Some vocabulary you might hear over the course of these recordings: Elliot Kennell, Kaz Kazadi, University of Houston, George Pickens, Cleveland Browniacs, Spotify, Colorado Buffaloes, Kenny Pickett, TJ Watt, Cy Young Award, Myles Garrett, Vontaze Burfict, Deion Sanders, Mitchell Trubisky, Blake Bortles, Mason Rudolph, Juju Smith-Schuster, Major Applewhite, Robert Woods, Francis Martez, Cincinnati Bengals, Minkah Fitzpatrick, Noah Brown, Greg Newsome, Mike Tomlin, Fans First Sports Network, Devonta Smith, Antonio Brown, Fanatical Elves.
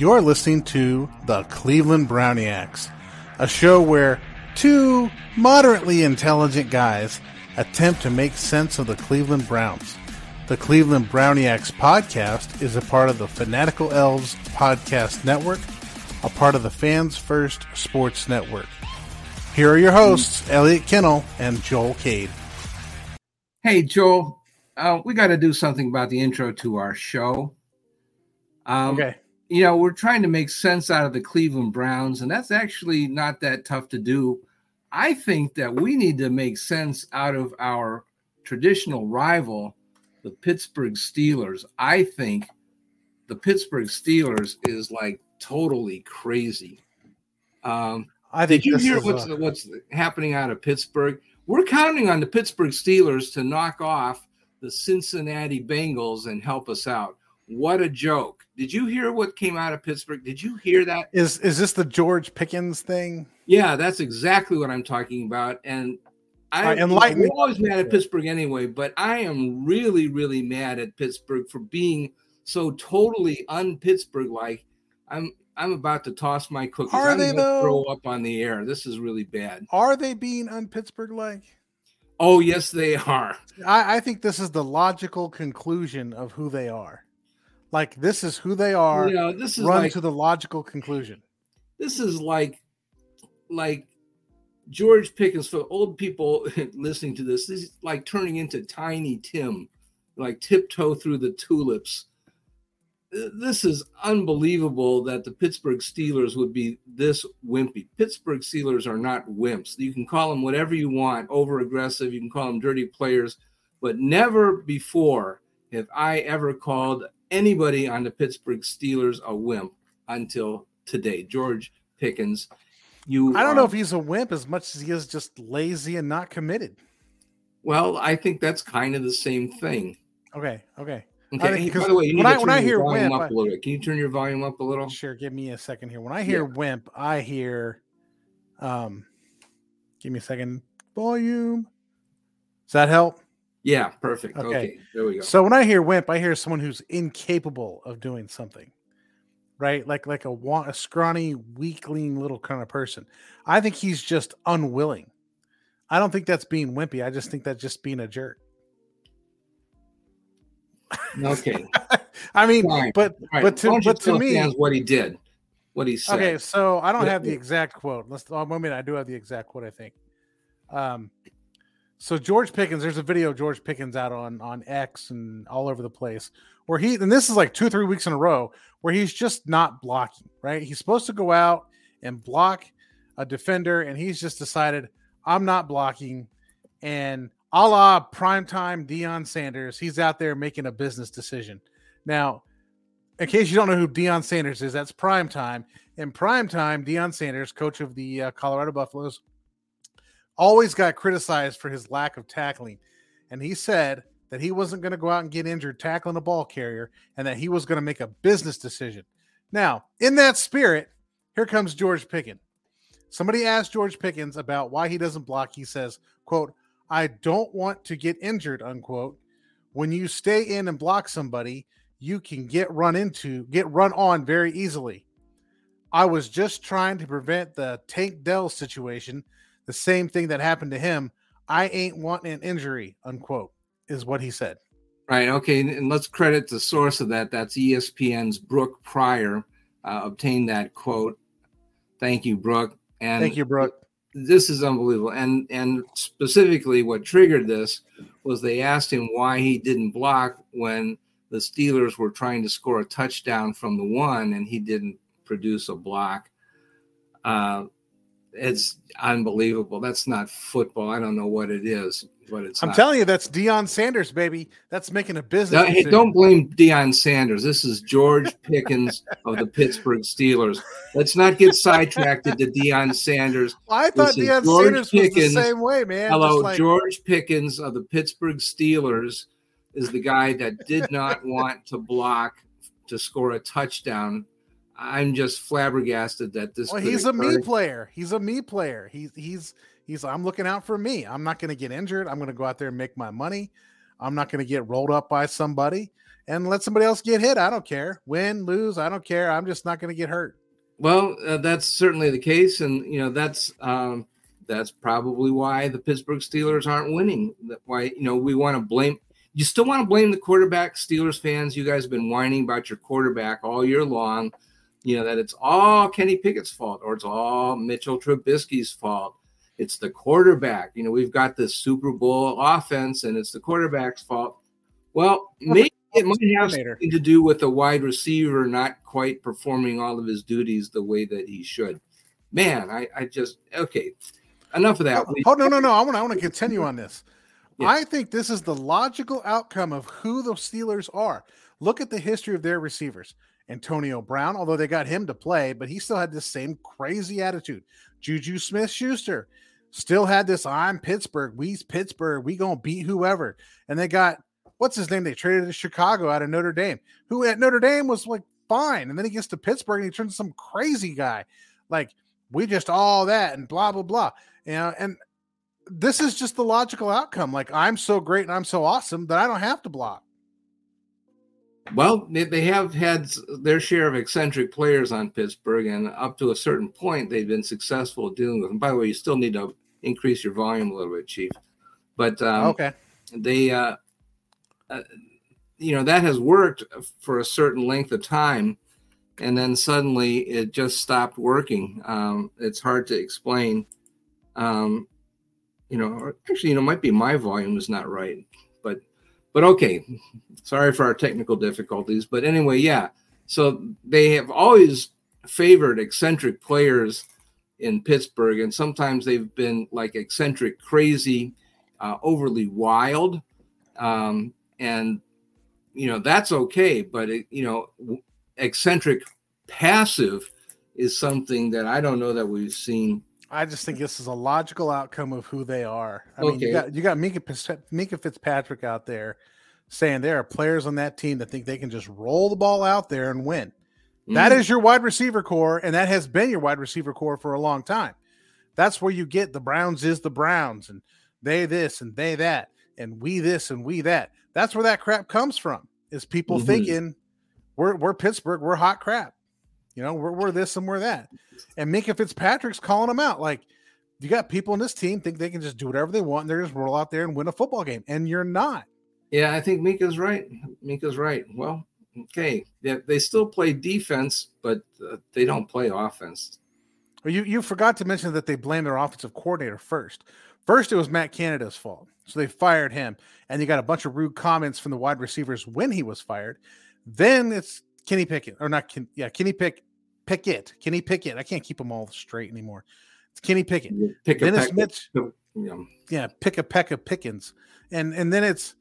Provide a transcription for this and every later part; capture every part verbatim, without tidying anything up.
You're listening to the Cleveland Browniacs, a show where two moderately intelligent guys attempt to make sense of the Cleveland Browns. The Cleveland Browniacs podcast is a part of the Fanatical Elves podcast network, a part of the Fans First Sports Network. Here are your hosts, Elliot Kennell and Joel Cade. Hey, Joel, uh, we got to do something about the intro to our show. Um, okay. You know, we're trying to make sense out of the Cleveland Browns, and that's actually not that tough to do. I think that we need to make sense out of our traditional rival, the Pittsburgh Steelers. I think the Pittsburgh Steelers is, like, totally crazy. Um, I think did you hear what's, a- what's happening out of Pittsburgh? We're counting on the Pittsburgh Steelers to knock off the Cincinnati Bengals and help us out. What a joke. Did you hear what came out of Pittsburgh? Did you hear that? Is is this the George Pickens thing? Yeah, that's exactly what I'm talking about. And I, I'm always mad at Pittsburgh anyway, but I am really, really mad at Pittsburgh for being so totally un-Pittsburgh-like. I'm I'm about to toss my cookies. Are I'm they, though? Throw up on the air. This is really bad. Are they being un-Pittsburgh-like? Oh, yes, they are. I, I think this is the logical conclusion of who they are. Like, this is who they are. You know, this is run like, to the logical conclusion. This is like, like George Pickens, for old people listening to this, this is like turning into Tiny Tim, like Tiptoe Through the Tulips. This is unbelievable that the Pittsburgh Steelers would be this wimpy. Pittsburgh Steelers are not wimps. You can call them whatever you want, over-aggressive. You can call them dirty players. But never before have I ever called anybody on the Pittsburgh Steelers a wimp until today. George Pickens, you I don't are, know if he's a wimp as much as he is just lazy and not committed. Well, I think that's kind of the same thing. Okay, okay. Okay, think, by the way, you need when to I, turn when I hear volume wimp, up a little bit. Can you turn your volume up a little? Sure, give me a second here. When I hear yeah. wimp, I hear, um, give me a second, volume. Does that help? Yeah, perfect. Okay. okay, there we go. So when I hear wimp, I hear someone who's incapable of doing something, right? Like like a, a scrawny, weakling little kind of person. I think he's just unwilling. I don't think that's being wimpy. I just think that's just being a jerk. Okay. I mean, Fine. but right. but to but to me, what he did, what he said. Okay, so I don't what have the exact quote. Let's. One minute, I do have the exact quote. I think. Um. So George Pickens, there's a video of George Pickens out on, on X and all over the place where he, and this is like two or three weeks in a row where he's just not blocking, right? He's supposed to go out and block a defender. And he's just decided I'm not blocking, and a la primetime Deion Sanders, he's out there making a business decision. Now, in case you don't know who Deion Sanders is, that's primetime. And primetime Deion Sanders, coach of the uh, Colorado Buffaloes, always got criticized for his lack of tackling. And he said that he wasn't going to go out and get injured tackling a ball carrier, and that he was going to make a business decision. Now, in that spirit, here comes George Pickens. Somebody asked George Pickens about why he doesn't block. He says, quote, I don't want to get injured, unquote. When you stay in and block somebody, you can get run into, get run on very easily. I was just trying to prevent the Tank Dell situation. The same thing that happened to him. I ain't wanting an injury, unquote, is what he said. Right. Okay. And let's credit the source of that. That's E S P N's Brooke Pryor uh, obtained that quote. Thank you, Brooke. And thank you, Brooke. This is unbelievable. And and specifically what triggered this was they asked him why he didn't block when the Steelers were trying to score a touchdown from the one, and he didn't produce a block. Uh It's unbelievable. That's not football. I don't know what it is, but it's I'm not. telling you, that's Deion Sanders, baby. That's making a business. No, hey, don't blame Deion Sanders. This is George Pickens of the Pittsburgh Steelers. Let's not get sidetracked to Deion Sanders. Well, I thought Deion George Sanders Pickens. was the same way, man. Hello, like... George Pickens of the Pittsburgh Steelers is the guy that did not want to block to score a touchdown. I'm just flabbergasted that this. Well, he's a me player. He's a me player. He's he's he's. I'm looking out for me. I'm not going to get injured. I'm going to go out there and make my money. I'm not going to get rolled up by somebody. and let somebody else get hit. I don't care. Win, lose, I don't care. I'm just not going to get hurt. Well, uh, that's certainly the case. And, you know, that's um, that's probably why the Pittsburgh Steelers aren't winning. That's why, you know, we want to blame. You still want to blame the quarterback, Steelers fans. You guys have been whining about your quarterback all year long, you know, that it's all Kenny Pickett's fault or it's all Mitchell Trubisky's fault. It's the quarterback. You know, we've got this Super Bowl offense and it's the quarterback's fault. Well, maybe it might have something to do with the wide receiver not quite performing all of his duties the way that he should. Man, I, I just, okay, enough of that. Oh, oh no, no, no. I want, I want to continue on this. Yeah. I think this is the logical outcome of who the Steelers are. Look at the history of their receivers. Antonio Brown, although they got him to play, but he still had this same crazy attitude. Juju Smith-Schuster. Still had this, I'm Pittsburgh, we's Pittsburgh, we going to beat whoever. And they got, what's his name? They traded to Chicago out of Notre Dame, who at Notre Dame was like fine. And then he gets to Pittsburgh and he turns some crazy guy. Like, we just all that and blah, blah, blah. You know, and this is just the logical outcome. Like, I'm so great and I'm so awesome that I don't have to block. Well, they have had their share of eccentric players on Pittsburgh, and up to a certain point, they've been successful at dealing with them. By the way, you still need to increase your volume a little bit, Chief. But um, okay, they, uh, uh, you know, that has worked for a certain length of time, and then suddenly it just stopped working. Um, it's hard to explain. Um, you know, or actually, you know, it might be my volume is not right, but. But okay, sorry for our technical difficulties. But anyway, yeah. So they have always favored eccentric players in Pittsburgh, and sometimes they've been like eccentric, crazy, uh, overly wild, um, and you know that's okay. But it, you know, eccentric, passive is something that I don't know that we've seen. I just think this is a logical outcome of who they are. I okay. mean, you got, you got Minkah, Minkah Fitzpatrick out there saying there are players on that team that think they can just roll the ball out there and win. Mm. That is your wide receiver core, and that has been your wide receiver core for a long time. That's where you get the Browns is the Browns, and they this, and they that, and we this, and we that. That's where that crap comes from, is people mm-hmm. thinking we're we're Pittsburgh, we're hot crap. You know, we're, we're this and we're that. And Minkah Fitzpatrick's calling them out. Like, you got people in this team think they can just do whatever they want and they're just roll out there and win a football game. And you're not. Yeah, I think Minka's right. Minka's right. Well, okay. Yeah, they still play defense, but uh, they don't play offense. You you forgot to mention that they blame their offensive coordinator first. First, it was Matt Canada's fault. So they fired him. And you got a bunch of rude comments from the wide receivers when he was fired. Then it's Kenny Pickett, or not, Ken, yeah, Kenny Pick, Pickett, Kenny Pickett. I can't keep them all straight anymore. It's Kenny Pickett. Pick then it's Mitch. Yeah, yeah pick a peck of Pickens. And, and then it's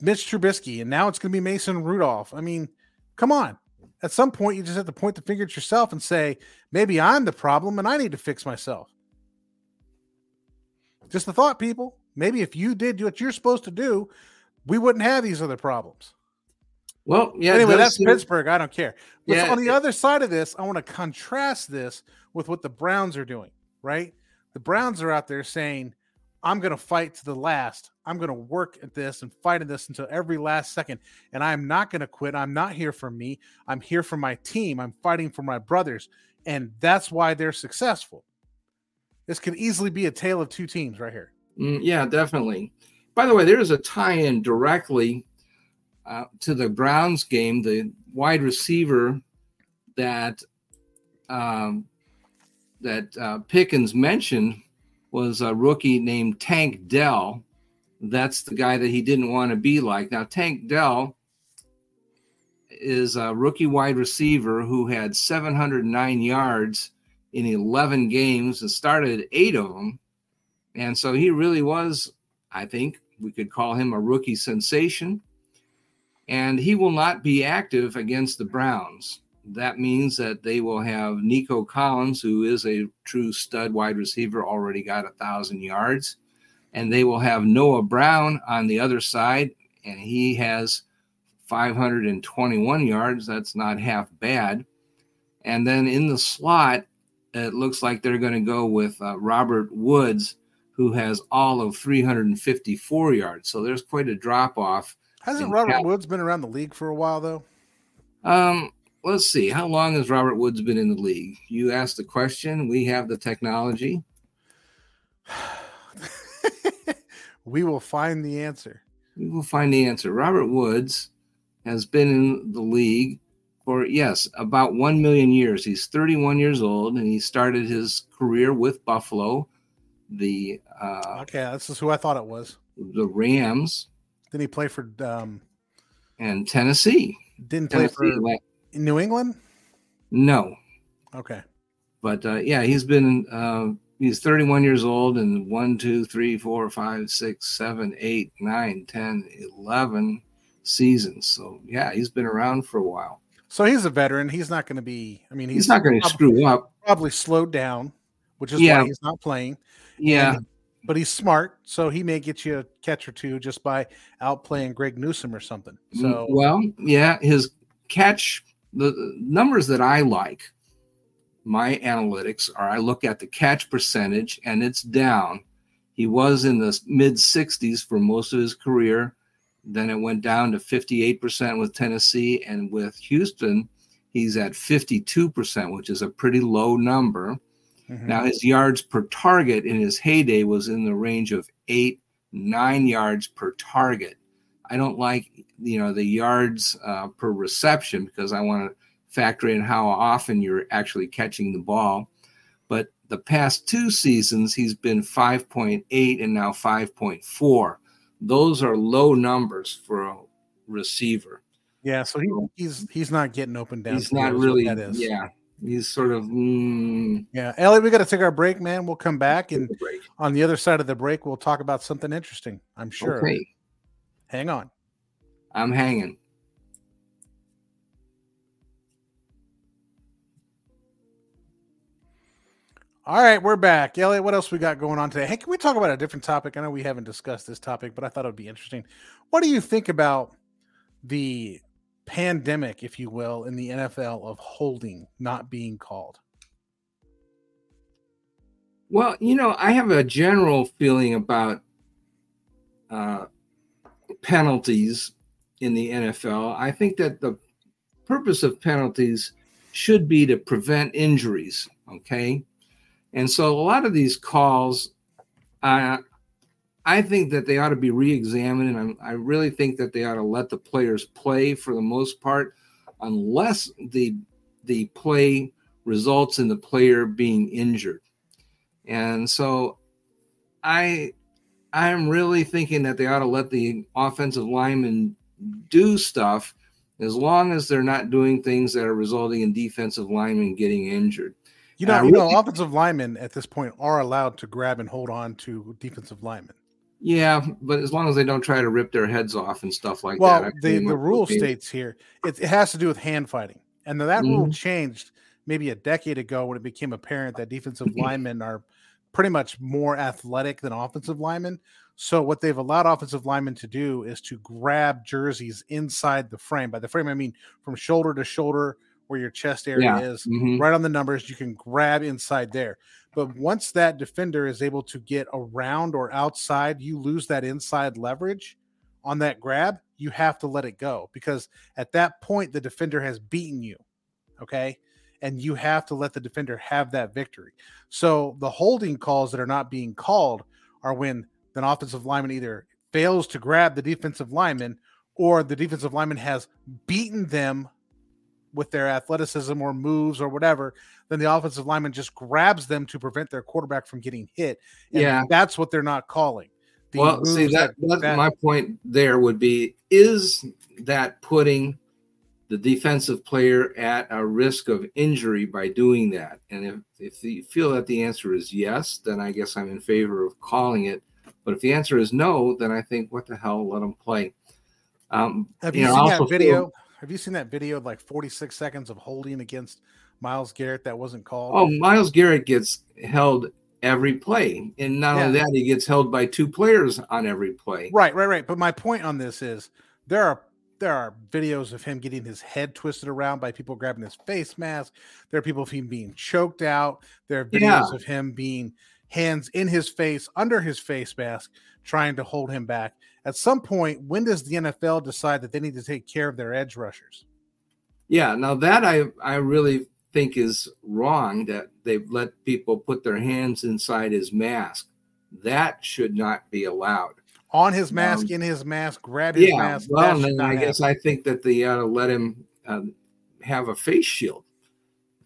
Mitch Trubisky, and now it's going to be Mason Rudolph. I mean, come on. At some point, you just have to point the finger at yourself and say, maybe I'm the problem, and I need to fix myself. Just the thought, people. Maybe if you did what you're supposed to do, we wouldn't have these other problems. Well, yeah. Anyway, that's seem... Pittsburgh. I don't care. But yeah, on the it... other side of this, I want to contrast this with what the Browns are doing, right? The Browns are out there saying, I'm going to fight to the last. I'm going to work at this and fight at this until every last second. And I'm not going to quit. I'm not here for me. I'm here for my team. I'm fighting for my brothers. And that's why they're successful. This could easily be a tale of two teams right here. Mm, yeah, definitely. By the way, there is a tie-in directly Uh, to the Browns game, the wide receiver that um, that uh, Pickens mentioned was a rookie named Tank Dell. That's the guy that he didn't want to be like. Now, Tank Dell is a rookie wide receiver who had seven hundred nine yards in eleven games and started eight of them. And so he really was, I think we could call him a rookie sensation. And he will not be active against the Browns. That means that they will have Nico Collins, who is a true stud wide receiver, already got one thousand yards. And they will have Noah Brown on the other side, and he has five hundred twenty-one yards. That's not half bad. And then in the slot, it looks like they're going to go with uh, Robert Woods, who has all of three hundred fifty-four yards. So there's quite a drop-off Hasn't Robert Cal- Woods been around the league for a while, though? Um, let's see. How long has Robert Woods been in the league? You asked the question. We have the technology. We will find the answer. We will find the answer. Robert Woods has been in the league for, yes, about one million years. He's thirty-one years old, and he started his career with Buffalo. The uh, Okay, this is who I thought it was. The Rams. Didn't he play for um, and Tennessee? Didn't Tennessee, play for like, New England? No. Okay. But, uh, yeah, he's been uh, – he's thirty-one years old, and one, two, three, four, five, six, seven, eight, nine, ten, eleven seasons. So, yeah, he's been around for a while. So he's a veteran. He's not going to be – I mean, he's, he's not going to screw up. Probably slowed down, which is yeah. why he's not playing. Yeah. And, but he's smart, so he may get you a catch or two just by outplaying Greg Newsome or something. So, well, yeah, his catch, the numbers that I like, my analytics are I look at the catch percentage, and it's down. He was in the mid-sixties for most of his career. Then it went down to fifty-eight percent with Tennessee, and with Houston, he's at fifty-two percent, which is a pretty low number. Now, his yards per target in his heyday was in the range of eight, nine yards per target. I don't like, you know, the yards uh, per reception because I want to factor in how often you're actually catching the ball. But the past two seasons, he's been five point eight and now five point four. Those are low numbers for a receiver. Yeah, so he, he's he's not getting open down. He's not really, that is. yeah. He's sort of, mm. yeah. Ellie, we got to take our break, man. We'll come back, and on the other side of the break, we'll talk about something interesting, I'm sure. Okay. Hang on. I'm hanging. All right, we're back. Elliot, what else we got going on today? Hey, can we talk about a different topic? I know we haven't discussed this topic, but I thought it would be interesting. What do you think about the pandemic, if you will, in the N F L of holding not being called? Well, you know, I have a general feeling about uh, penalties in the N F L. I think that the purpose of penalties should be to prevent injuries, okay? And so a lot of these calls, uh, I think that they ought to be reexamined, and I, I really think that they ought to let the players play for the most part, unless the the play results in the player being injured. And so I I'm really thinking that they ought to let the offensive linemen do stuff as long as they're not doing things that are resulting in defensive linemen getting injured. You know, you know, offensive linemen at this point are allowed to grab and hold on to defensive linemen. Yeah, but as long as they don't try to rip their heads off and stuff like well, that. Well, the, the rule states here, it, it has to do with hand fighting. And that mm-hmm. rule changed maybe a decade ago when it became apparent that defensive linemen are pretty much more athletic than offensive linemen. So what they've allowed offensive linemen to do is to grab jerseys inside the frame. By the frame, I mean from shoulder to shoulder where your chest area yeah. is, mm-hmm. right on the numbers, you can grab inside there. But once that defender is able to get around or outside, you lose that inside leverage on that grab. You have to let it go because at that point, the defender has beaten you, okay? And you have to let the defender have that victory. So the holding calls that are not being called are when an offensive lineman either fails to grab the defensive lineman or the defensive lineman has beaten them with their athleticism or moves or whatever, then the offensive lineman just grabs them to prevent their quarterback from getting hit. And yeah. that's what they're not calling. The well, see, that, that, that my point there would be, is that putting the defensive player at a risk of injury by doing that? And if, if you feel that the answer is yes, then I guess I'm in favor of calling it. But if the answer is no, then I think, what the hell, let them play. Um, Have you, you know, seen that video? Feel, Have you seen that video of like forty-six seconds of holding against Myles Garrett that wasn't called? Oh, Myles Garrett gets held every play. And not yeah. only that, he gets held by two players on every play. Right, right, right. But my point on this is there are there are videos of him getting his head twisted around by people grabbing his face mask. There are people of him being choked out. There are videos yeah. of him being hands in his face, under his face mask, trying to hold him back. at some point, when does the N F L decide that they need to take care of their edge rushers? Yeah, now that I, I really think is wrong, that they've let people put their hands inside his mask. That should not be allowed. On his mask, um, in his mask, grab his yeah, mask. Well, then I guess happen. I think that they ought to let him uh, have a face shield.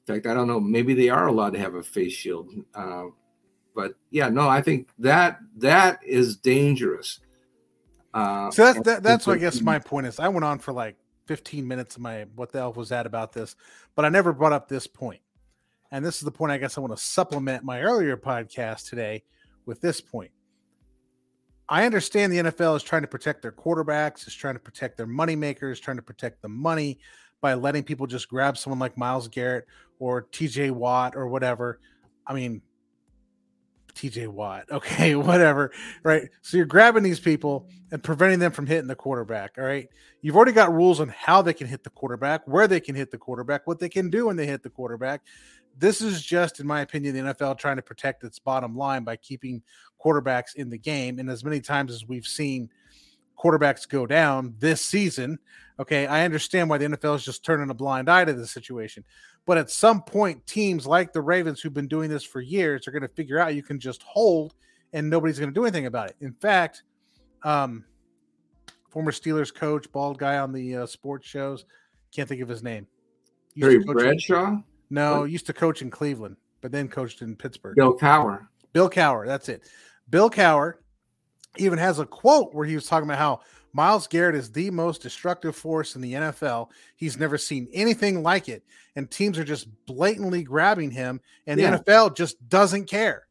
In fact, I don't know, maybe they are allowed to have a face shield. Uh, but, yeah, no, I think that that is dangerous. Uh, so that's, that, that's what I guess my point is. I went on for like fifteen minutes of my what the elf was at about this, but I never brought up this point. And this is the point I guess I want to supplement my earlier podcast today with this point. I understand the N F L is trying to protect their quarterbacks, is trying to protect their moneymakers, trying to protect the money by letting people just grab someone like Myles Garrett or T J Watt or whatever. I mean, T J Watt. Okay, whatever. Right. So you're grabbing these people and preventing them from hitting the quarterback. All right. You've already got rules on how they can hit the quarterback, where they can hit the quarterback, what they can do when they hit the quarterback. This is just, in my opinion, the N F L trying to protect its bottom line by keeping quarterbacks in the game. And as many times as we've seen quarterbacks go down this season, okay, I understand why the N F L is just turning a blind eye to this situation. But at some point, teams like the Ravens, who've been doing this for years, are going to figure out you can just hold and nobody's going to do anything about it. In fact, um, former Steelers coach, bald guy on the uh, sports shows, can't think of his name. Terry Bradshaw? In, no, what? Used to coach in Cleveland, but then coached in Pittsburgh. Bill Cowher. Bill Cowher, that's it. Bill Cowher even has a quote where he was talking about how Myles Garrett is the most destructive force in the N F L. He's never seen anything like it. And teams are just blatantly grabbing him. And yeah. the N F L just doesn't care.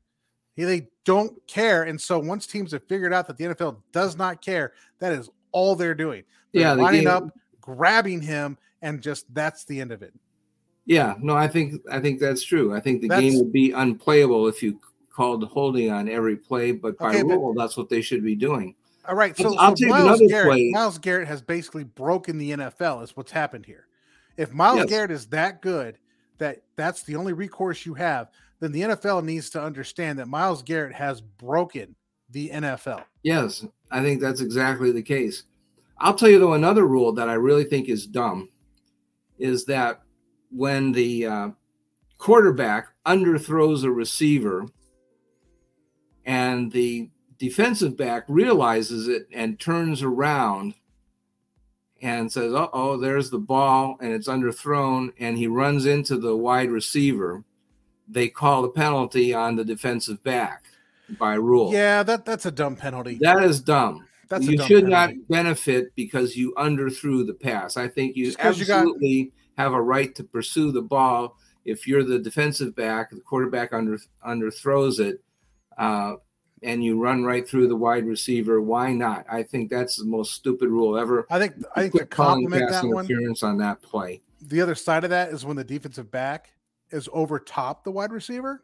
They don't care. And so once teams have figured out that the N F L does not care, that is all they're doing. They're yeah, lining the game. up, grabbing him, and just that's the end of it. Yeah, no, I think I think that's true. I think the that's, game would be unplayable if you called holding on every play. But by okay, rule, but, that's what they should be doing. All right, so, I'll so take Myles Garrett, Myles Garrett has basically broken the N F L is what's happened here. If Myles yes. Garrett is that good, that that's the only recourse you have, then the N F L needs to understand that Myles Garrett has broken the N F L. Yes, I think that's exactly the case. I'll tell you, though, another rule that I really think is dumb is that when the uh, quarterback underthrows a receiver and the defensive back realizes it and turns around and says, uh-oh, there's the ball, and it's underthrown, and he runs into the wide receiver, they call the penalty on the defensive back by rule. Yeah, that, that's a dumb penalty. That is dumb. That's You a dumb should penalty. Not benefit because you underthrew the pass. I think you absolutely you got- have a right to pursue the ball. If you're the defensive back, the quarterback under underthrows it, uh, and you run right through the wide receiver. Why not? I think that's the most stupid rule ever. I think I think the compliment that one appearance on that play. The other side of that is when the defensive back is over top the wide receiver.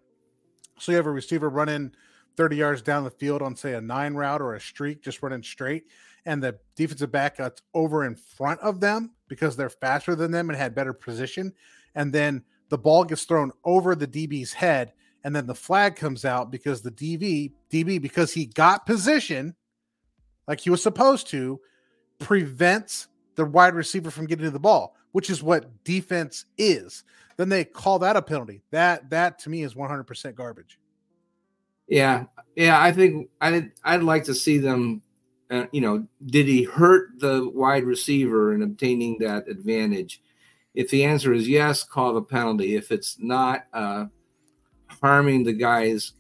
So you have a receiver running thirty yards down the field on, say, a nine route or a streak, just running straight, and the defensive back gets over in front of them because they're faster than them and had better position, and then the ball gets thrown over the D B's head. And then the flag comes out because the D B, D B, because he got position like he was supposed to, prevents the wide receiver from getting to the ball, which is what defense is. Then they call that a penalty. That, that to me is one hundred percent garbage. Yeah. Yeah. I think I'd, I'd like to see them, uh, you know, did he hurt the wide receiver in obtaining that advantage? If the answer is yes, call the penalty. If it's not, uh, harming the guy's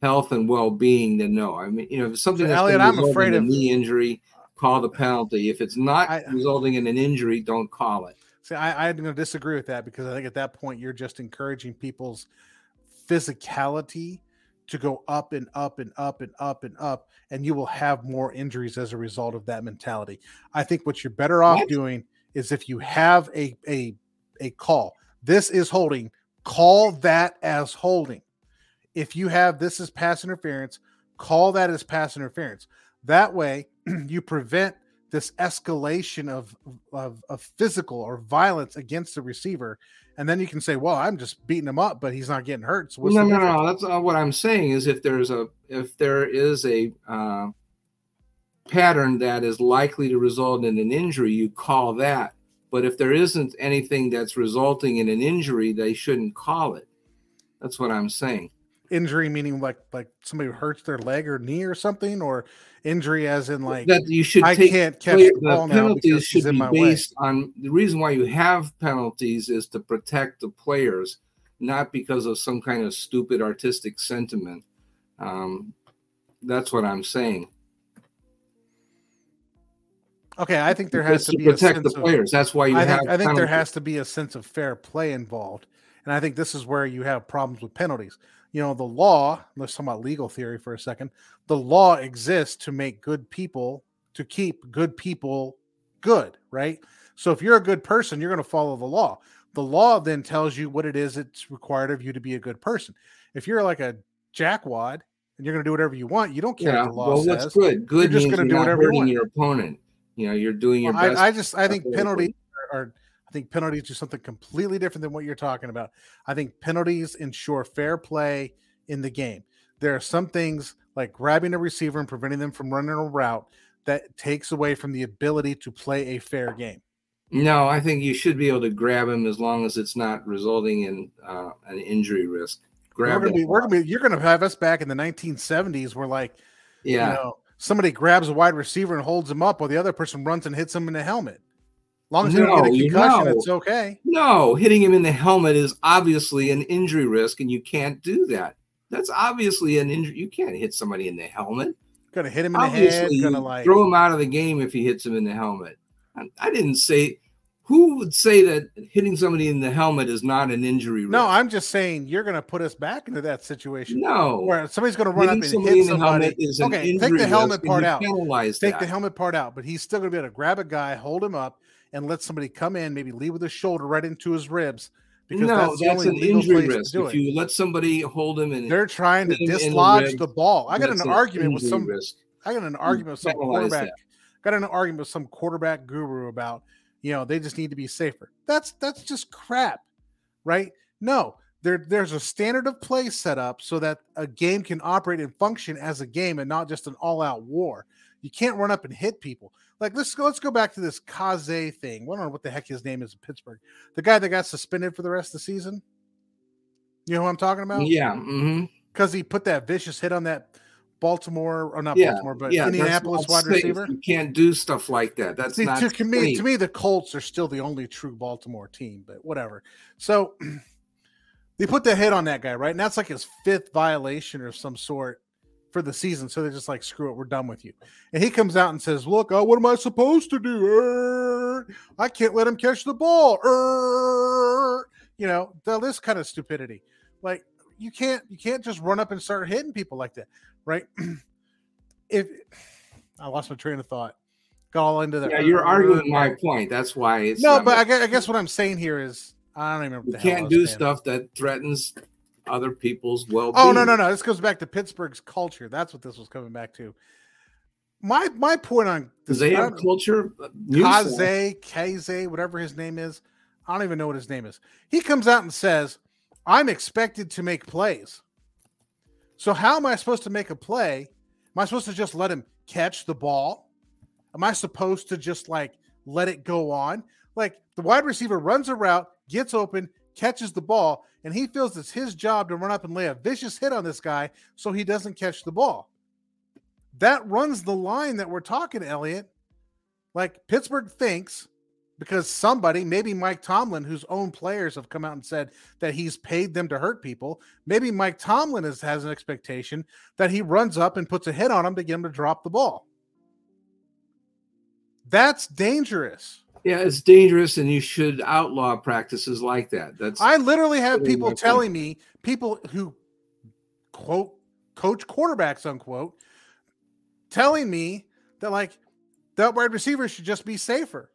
health and well-being, then no. I mean, you know, if it's something so that's Elliot, I'm afraid of a knee injury, call the penalty. If it's not I, resulting in an injury, don't call it. See, I, I'm going to disagree with that because I think at that point you're just encouraging people's physicality to go up and up and up and up and up, and you will have more injuries as a result of that mentality. I think what you're better off what? doing is if you have a a a call. This is holding. Call that as holding. If you have this as pass interference, call that as pass interference. That way, you prevent this escalation of, of, of physical or violence against the receiver. And then you can say, well, I'm just beating him up, but he's not getting hurt. So no, no, no, no. That's uh, what I'm saying is if there's a, if there is a, uh, pattern that is likely to result in an injury, you call that. But if there isn't anything that's resulting in an injury, they shouldn't call it. That's what I'm saying. Injury meaning like like somebody hurts their leg or knee or something, or injury as in like that you should I take, can't catch the ball the now because should he's in be my based way. On the reason why you have penalties is to protect the players, not because of some kind of stupid artistic sentiment. Um, that's what I'm saying. Okay, I think there has to, to be protect a sense the players. Of, that's why you I have. Think, I think there has to be a sense of fair play involved, and I think this is where you have problems with penalties. You know, the law, let's talk about legal theory for a second. The law exists to make good people, to keep good people good, right? So if you're a good person, you're going to follow the law. The law then tells you what it is it's required of you to be a good person. If you're like a jackwad and you're going to do whatever you want, you don't care yeah, what the law well, says. What's good? Good you're just means going to do whatever you want. Your opponent. You know, you're doing your well, best. I, I just, I think penalties are, are I think penalties do something completely different than what you're talking about. I think penalties ensure fair play in the game. There are some things like grabbing a receiver and preventing them from running a route that takes away from the ability to play a fair game. No, I think you should be able to grab him as long as it's not resulting in uh, an injury risk. Grab we're gonna be, we're gonna be, you're going to have us back in the nineteen seventies where like, yeah. you know, somebody grabs a wide receiver and holds him up while the other person runs and hits him in the helmet. Long as you no, don't get a concussion, no. It's okay. No, hitting him in the helmet is obviously an injury risk, and you can't do that. That's obviously an injury. You can't hit somebody in the helmet. Going to hit him in obviously the head. Going to like throw him out of the game if he hits him in the helmet. I, I didn't say. Who would say that hitting somebody in the helmet is not an injury risk? No, I'm just saying you're going to put us back into that situation. No, where somebody's going to run hitting up and somebody hit somebody. In the is okay, an injury take the helmet part out. Take that. the helmet part out, but he's still going to be able to grab a guy, hold him up. And let somebody come in, maybe lead with his shoulder right into his ribs. Because no, that's, the that's only an injury risk. If you let somebody hold him, and they're trying to dislodge the, the ball. I got an, an argument with some. Risk. I got an argument with some quarterback. That. Got an argument with some quarterback guru about, you know, they just need to be safer. That's that's just crap, right? No, there there's a standard of play set up so that a game can operate and function as a game and not just an all-out war. You can't run up and hit people. Like let's go, let's go back to this Kaze thing. I don't know what the heck his name is in Pittsburgh. The guy that got suspended for the rest of the season. You know who I'm talking about? Yeah. Because mm-hmm. he put that vicious hit on that Baltimore or not yeah. Baltimore, but yeah, Indianapolis wide safe. receiver. You can't do stuff like that. That's See, not to, to me. To me, the Colts are still the only true Baltimore team, but whatever. So they put the hit on that guy, right? And that's like his fifth violation or some sort. For the season, so they're just like, screw it, we're done with you. And he comes out and says, look, oh, what am I supposed to do? Er, I can't let him catch the ball. Er, you know, this kind of stupidity. Like, you can't you can't just run up and start hitting people like that, right? if I lost my train of thought. Got all into that. Yeah, you're arguing my point. That's why it's no, but I guess, I guess what I'm saying here is I don't even remember. You can't do stuff that threatens other people's well-being. Oh, no, no, no. This goes back to Pittsburgh's culture. That's what this was coming back to. My my point on this, they have culture. Kaze, Kaze, whatever his name is. I don't even know what his name is. He comes out and says, I'm expected to make plays. So how am I supposed to make a play? Am I supposed to just let him catch the ball? Am I supposed to just like let it go on? Like the wide receiver runs a route, gets open, catches the ball. And he feels it's his job to run up and lay a vicious hit on this guy so he doesn't catch the ball. That runs the line that we're talking, Elliot. Like Pittsburgh thinks, because somebody, maybe Mike Tomlin, whose own players have come out and said that he's paid them to hurt people. Maybe Mike Tomlin is, has an expectation that he runs up and puts a hit on him to get him to drop the ball. That's dangerous. Yeah, it's dangerous, and you should outlaw practices like that. That's I literally have people telling me, people who, quote, coach quarterbacks, unquote, telling me that, like, that wide receiver should just be safer.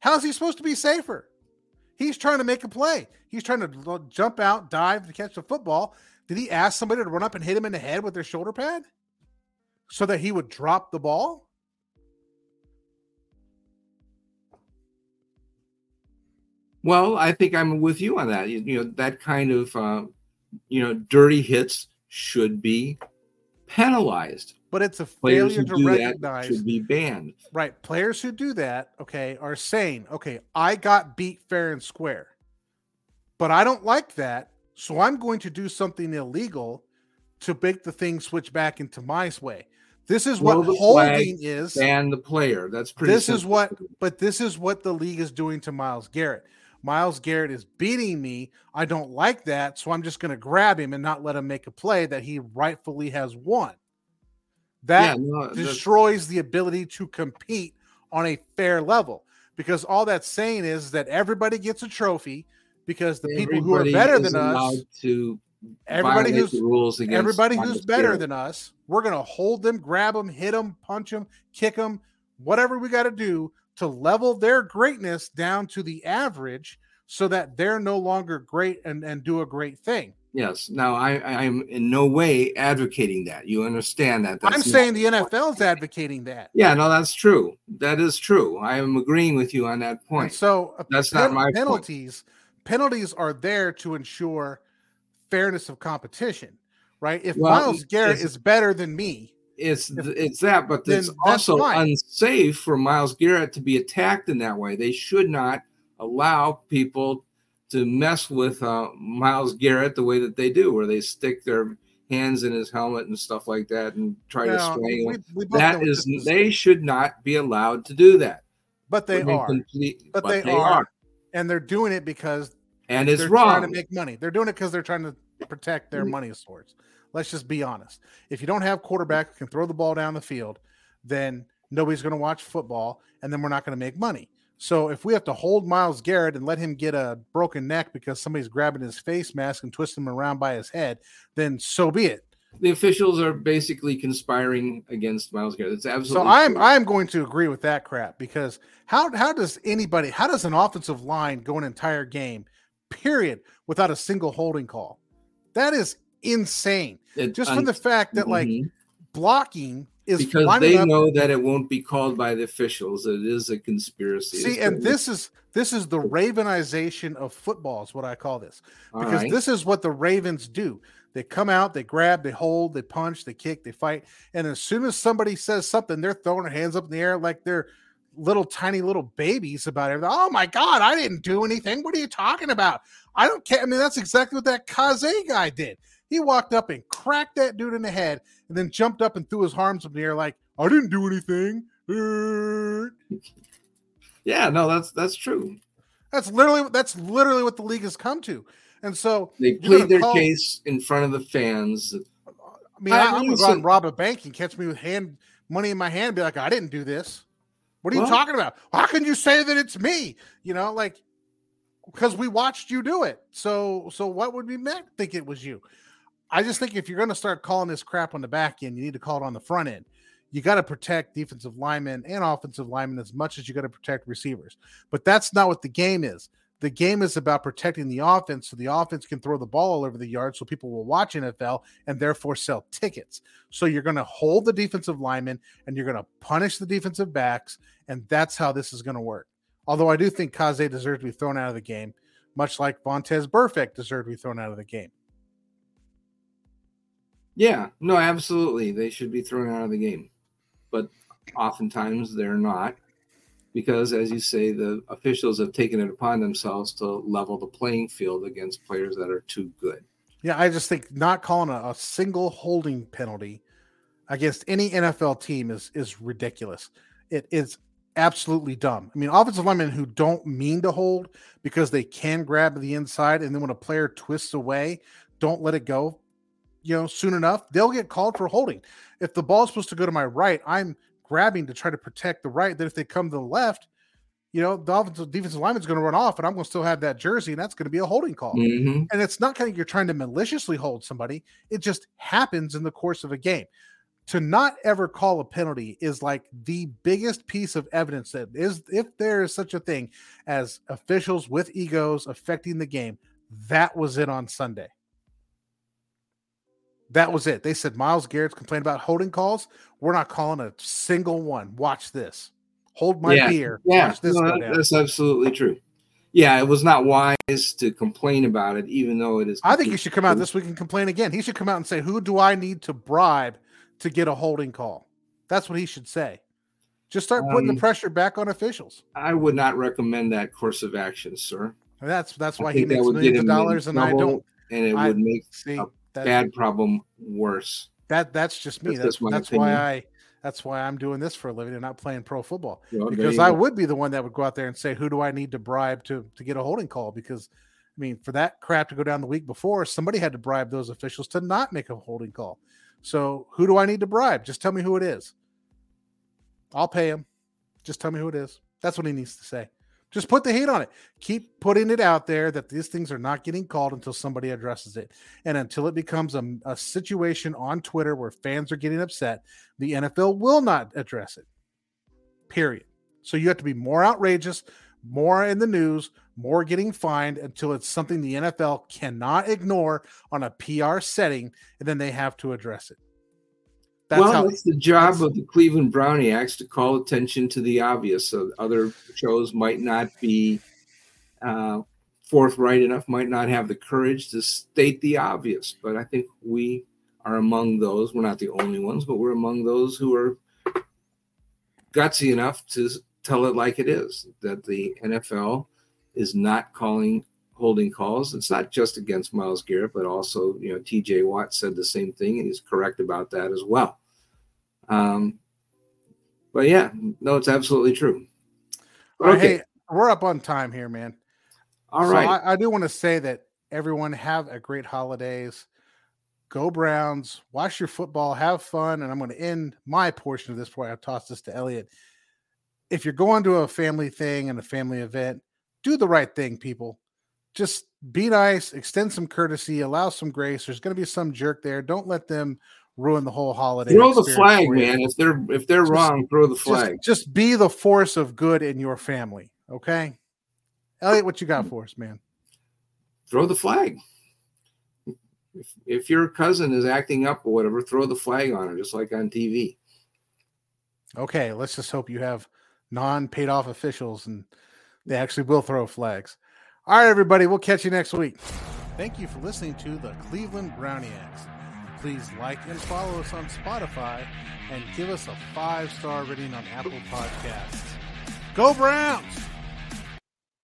How's he supposed to be safer? He's trying to make a play. He's trying to jump out, dive to catch the football. Did he ask somebody to run up and hit him in the head with their shoulder pad so that he would drop the ball? Well, I think I'm with you on that. You, you know, that kind of, uh, you know, dirty hits should be penalized. but it's a players failure to recognize should be banned. Right. Players who do that, okay, are saying, okay, I got beat fair and square, but I don't like that, so I'm going to do something illegal to make the thing switch back into my way. This is what holding is. And the player. That's pretty This simple. is what, but this is what the league is doing to Myles Garrett. Myles Garrett is beating me. I don't like that, so I'm just going to grab him and not let him make a play that he rightfully has won. That yeah, no, destroys the ability to compete on a fair level, because all that's saying is that everybody gets a trophy because the people who are better than us, to everybody who's rules against everybody who's better than us, we're going to hold them, grab them, hit them, punch them, kick them, whatever we got to do to level their greatness down to the average so that they're no longer great and, and do a great thing. Yes. Now, I, I'm in no way advocating that. You understand that. That's I'm saying the N F L's advocating that. Yeah, no, that's true. That is true. I am agreeing with you on that point. And so that's pen- not my penalties. Point. Penalties are there to ensure fairness of competition, right? If well, Myles Garrett is better than me, It's it's that, but it's also unsafe for Myles Garrett to be attacked in that way. They should not allow people to mess with uh, Myles Garrett the way that they do, where they stick their hands in his helmet and stuff like that and try now, to strangle him. That is, they should not be allowed to do that. But they are. Complete, but, but they, they are. are. And they're doing it because and it's they're wrong. trying to make money. They're doing it because they're trying to protect their money source. Let's just be honest. If you don't have quarterback who can throw the ball down the field, then nobody's going to watch football, and then we're not going to make money. So if we have to hold Myles Garrett and let him get a broken neck because somebody's grabbing his face mask and twisting him around by his head, then so be it. The officials are basically conspiring against Myles Garrett. It's absolutely so. I'm true. I'm going to agree with that crap, because how how does anybody how does an offensive line go an entire game, period, without a single holding call? That is insane. It, just from um, the fact that like mm-hmm. blocking is because they up. know that it won't be called by the officials. It is a conspiracy. See, and this is this is the Ravenization of football is what I call this, because right. this is what the Ravens do. They come out, they grab, they hold, they punch, they kick, they fight, and as soon as somebody says something, they're throwing their hands up in the air like they're little tiny little babies about everything. Oh my God, I didn't do anything. What are you talking about? I don't care. I mean, that's exactly what that Kaze guy did. He walked up and cracked that dude in the head and then jumped up and threw his arms up in the air like, I didn't do anything. Yeah, no, that's that's true. That's literally that's literally what the league has come to. And so they plead their call, case in front of the fans. I mean, I, I'm going to go out and rob a bank and catch me with hand money in my hand and be like, I didn't do this. What are you well, talking about? How can you say that it's me? You know, like, because we watched you do it. So so what would we not think it was you? I just think if you're going to start calling this crap on the back end, you need to call it on the front end. You got to protect defensive linemen and offensive linemen as much as you got to protect receivers. But that's not what the game is. The game is about protecting the offense so the offense can throw the ball all over the yard so people will watch N F L and therefore sell tickets. So you're going to hold the defensive linemen and you're going to punish the defensive backs, and that's how this is going to work. Although I do think Kaze deserved to be thrown out of the game, much like Vontaze Burfict deserved to be thrown out of the game. Yeah, no, absolutely. They should be thrown out of the game. But oftentimes they're not, because, as you say, the officials have taken it upon themselves to level the playing field against players that are too good. Yeah, I just think not calling a, a single holding penalty against any N F L team is, is ridiculous. It is absolutely dumb. I mean, offensive linemen who don't mean to hold because they can grab the inside, and then when a player twists away, don't let it go, you know, soon enough, they'll get called for holding. If the ball's supposed to go to my right, I'm grabbing to try to protect the right. Then if they come to the left, you know, the offensive defensive lineman is going to run off, and I'm going to still have that jersey, and that's going to be a holding call. Mm-hmm. And it's not kind of you're trying to maliciously hold somebody. It just happens in the course of a game. To not ever call a penalty is like the biggest piece of evidence that is, if there is such a thing as officials with egos affecting the game, that was it on Sunday. That was it. They said Myles Garrett's complained about holding calls. We're not calling a single one. Watch this. Hold my yeah, beer. Yeah, Watch this no, go down. That's absolutely true. Yeah, it was not wise to complain about it, even though it is. I think he should come out this week and complain again. He should come out and say, who do I need to bribe to get a holding call. That's what he should say. Just start putting um, the pressure back on officials. I would not recommend that course of action, sir. That's that's why he makes millions of dollars, and I don't. And it would make a bad problem worse. That that's just me. That's that's why I that's why I'm doing this for a living and not playing pro football. Because I would be the one that would go out there and say, "Who do I need to bribe to to get a holding call?" Because I mean, for that crap to go down the week before, somebody had to bribe those officials to not make a holding call. So who do I need to bribe? Just tell me who it is. I'll pay him. Just tell me who it is. That's what he needs to say. Just put the heat on it. Keep putting it out there that these things are not getting called until somebody addresses it. And until it becomes a, a situation on Twitter where fans are getting upset, the N F L will not address it. Period. So you have to be more outrageous, more in the news, more getting fined until it's something the N F L cannot ignore on a P R setting, and then they have to address it. That's well, how, it's the job of the Cleveland Browniacs to call attention to the obvious. So other shows might not be uh, forthright enough, might not have the courage to state the obvious. But I think we are among those. We're not the only ones, but we're among those who are gutsy enough to tell it like it is, that the N F L is not calling holding calls. It's not just against Myles Garrett, but also, you know, T J Watt said the same thing, and he's correct about that as well. Um, but yeah, no, it's absolutely true. But okay. Hey, we're up on time here, man. All so right. I, I do want to say that everyone have a great holidays. Go Browns, watch your football, have fun. And I'm going to end my portion of this before I toss this to Elliot. If you're going to a family thing and a family event, do the right thing, people. Just be nice, extend some courtesy, allow some grace. There's going to be some jerk there. Don't let them ruin the whole holiday. Throw the flag, man. If they're if they're just, wrong, throw the flag. Just, just be the force of good in your family, okay? Elliot, what you got for us, man? Throw the flag. If, if your cousin is acting up or whatever, throw the flag on her, just like on T V. Okay, let's just hope you have non-paid-off officials and they actually will throw flags. All right, everybody, we'll catch you next week. Thank you for listening to the Cleveland Browniacs. Please like and follow us on Spotify and give us a five-star rating on Apple Podcasts. Go Browns!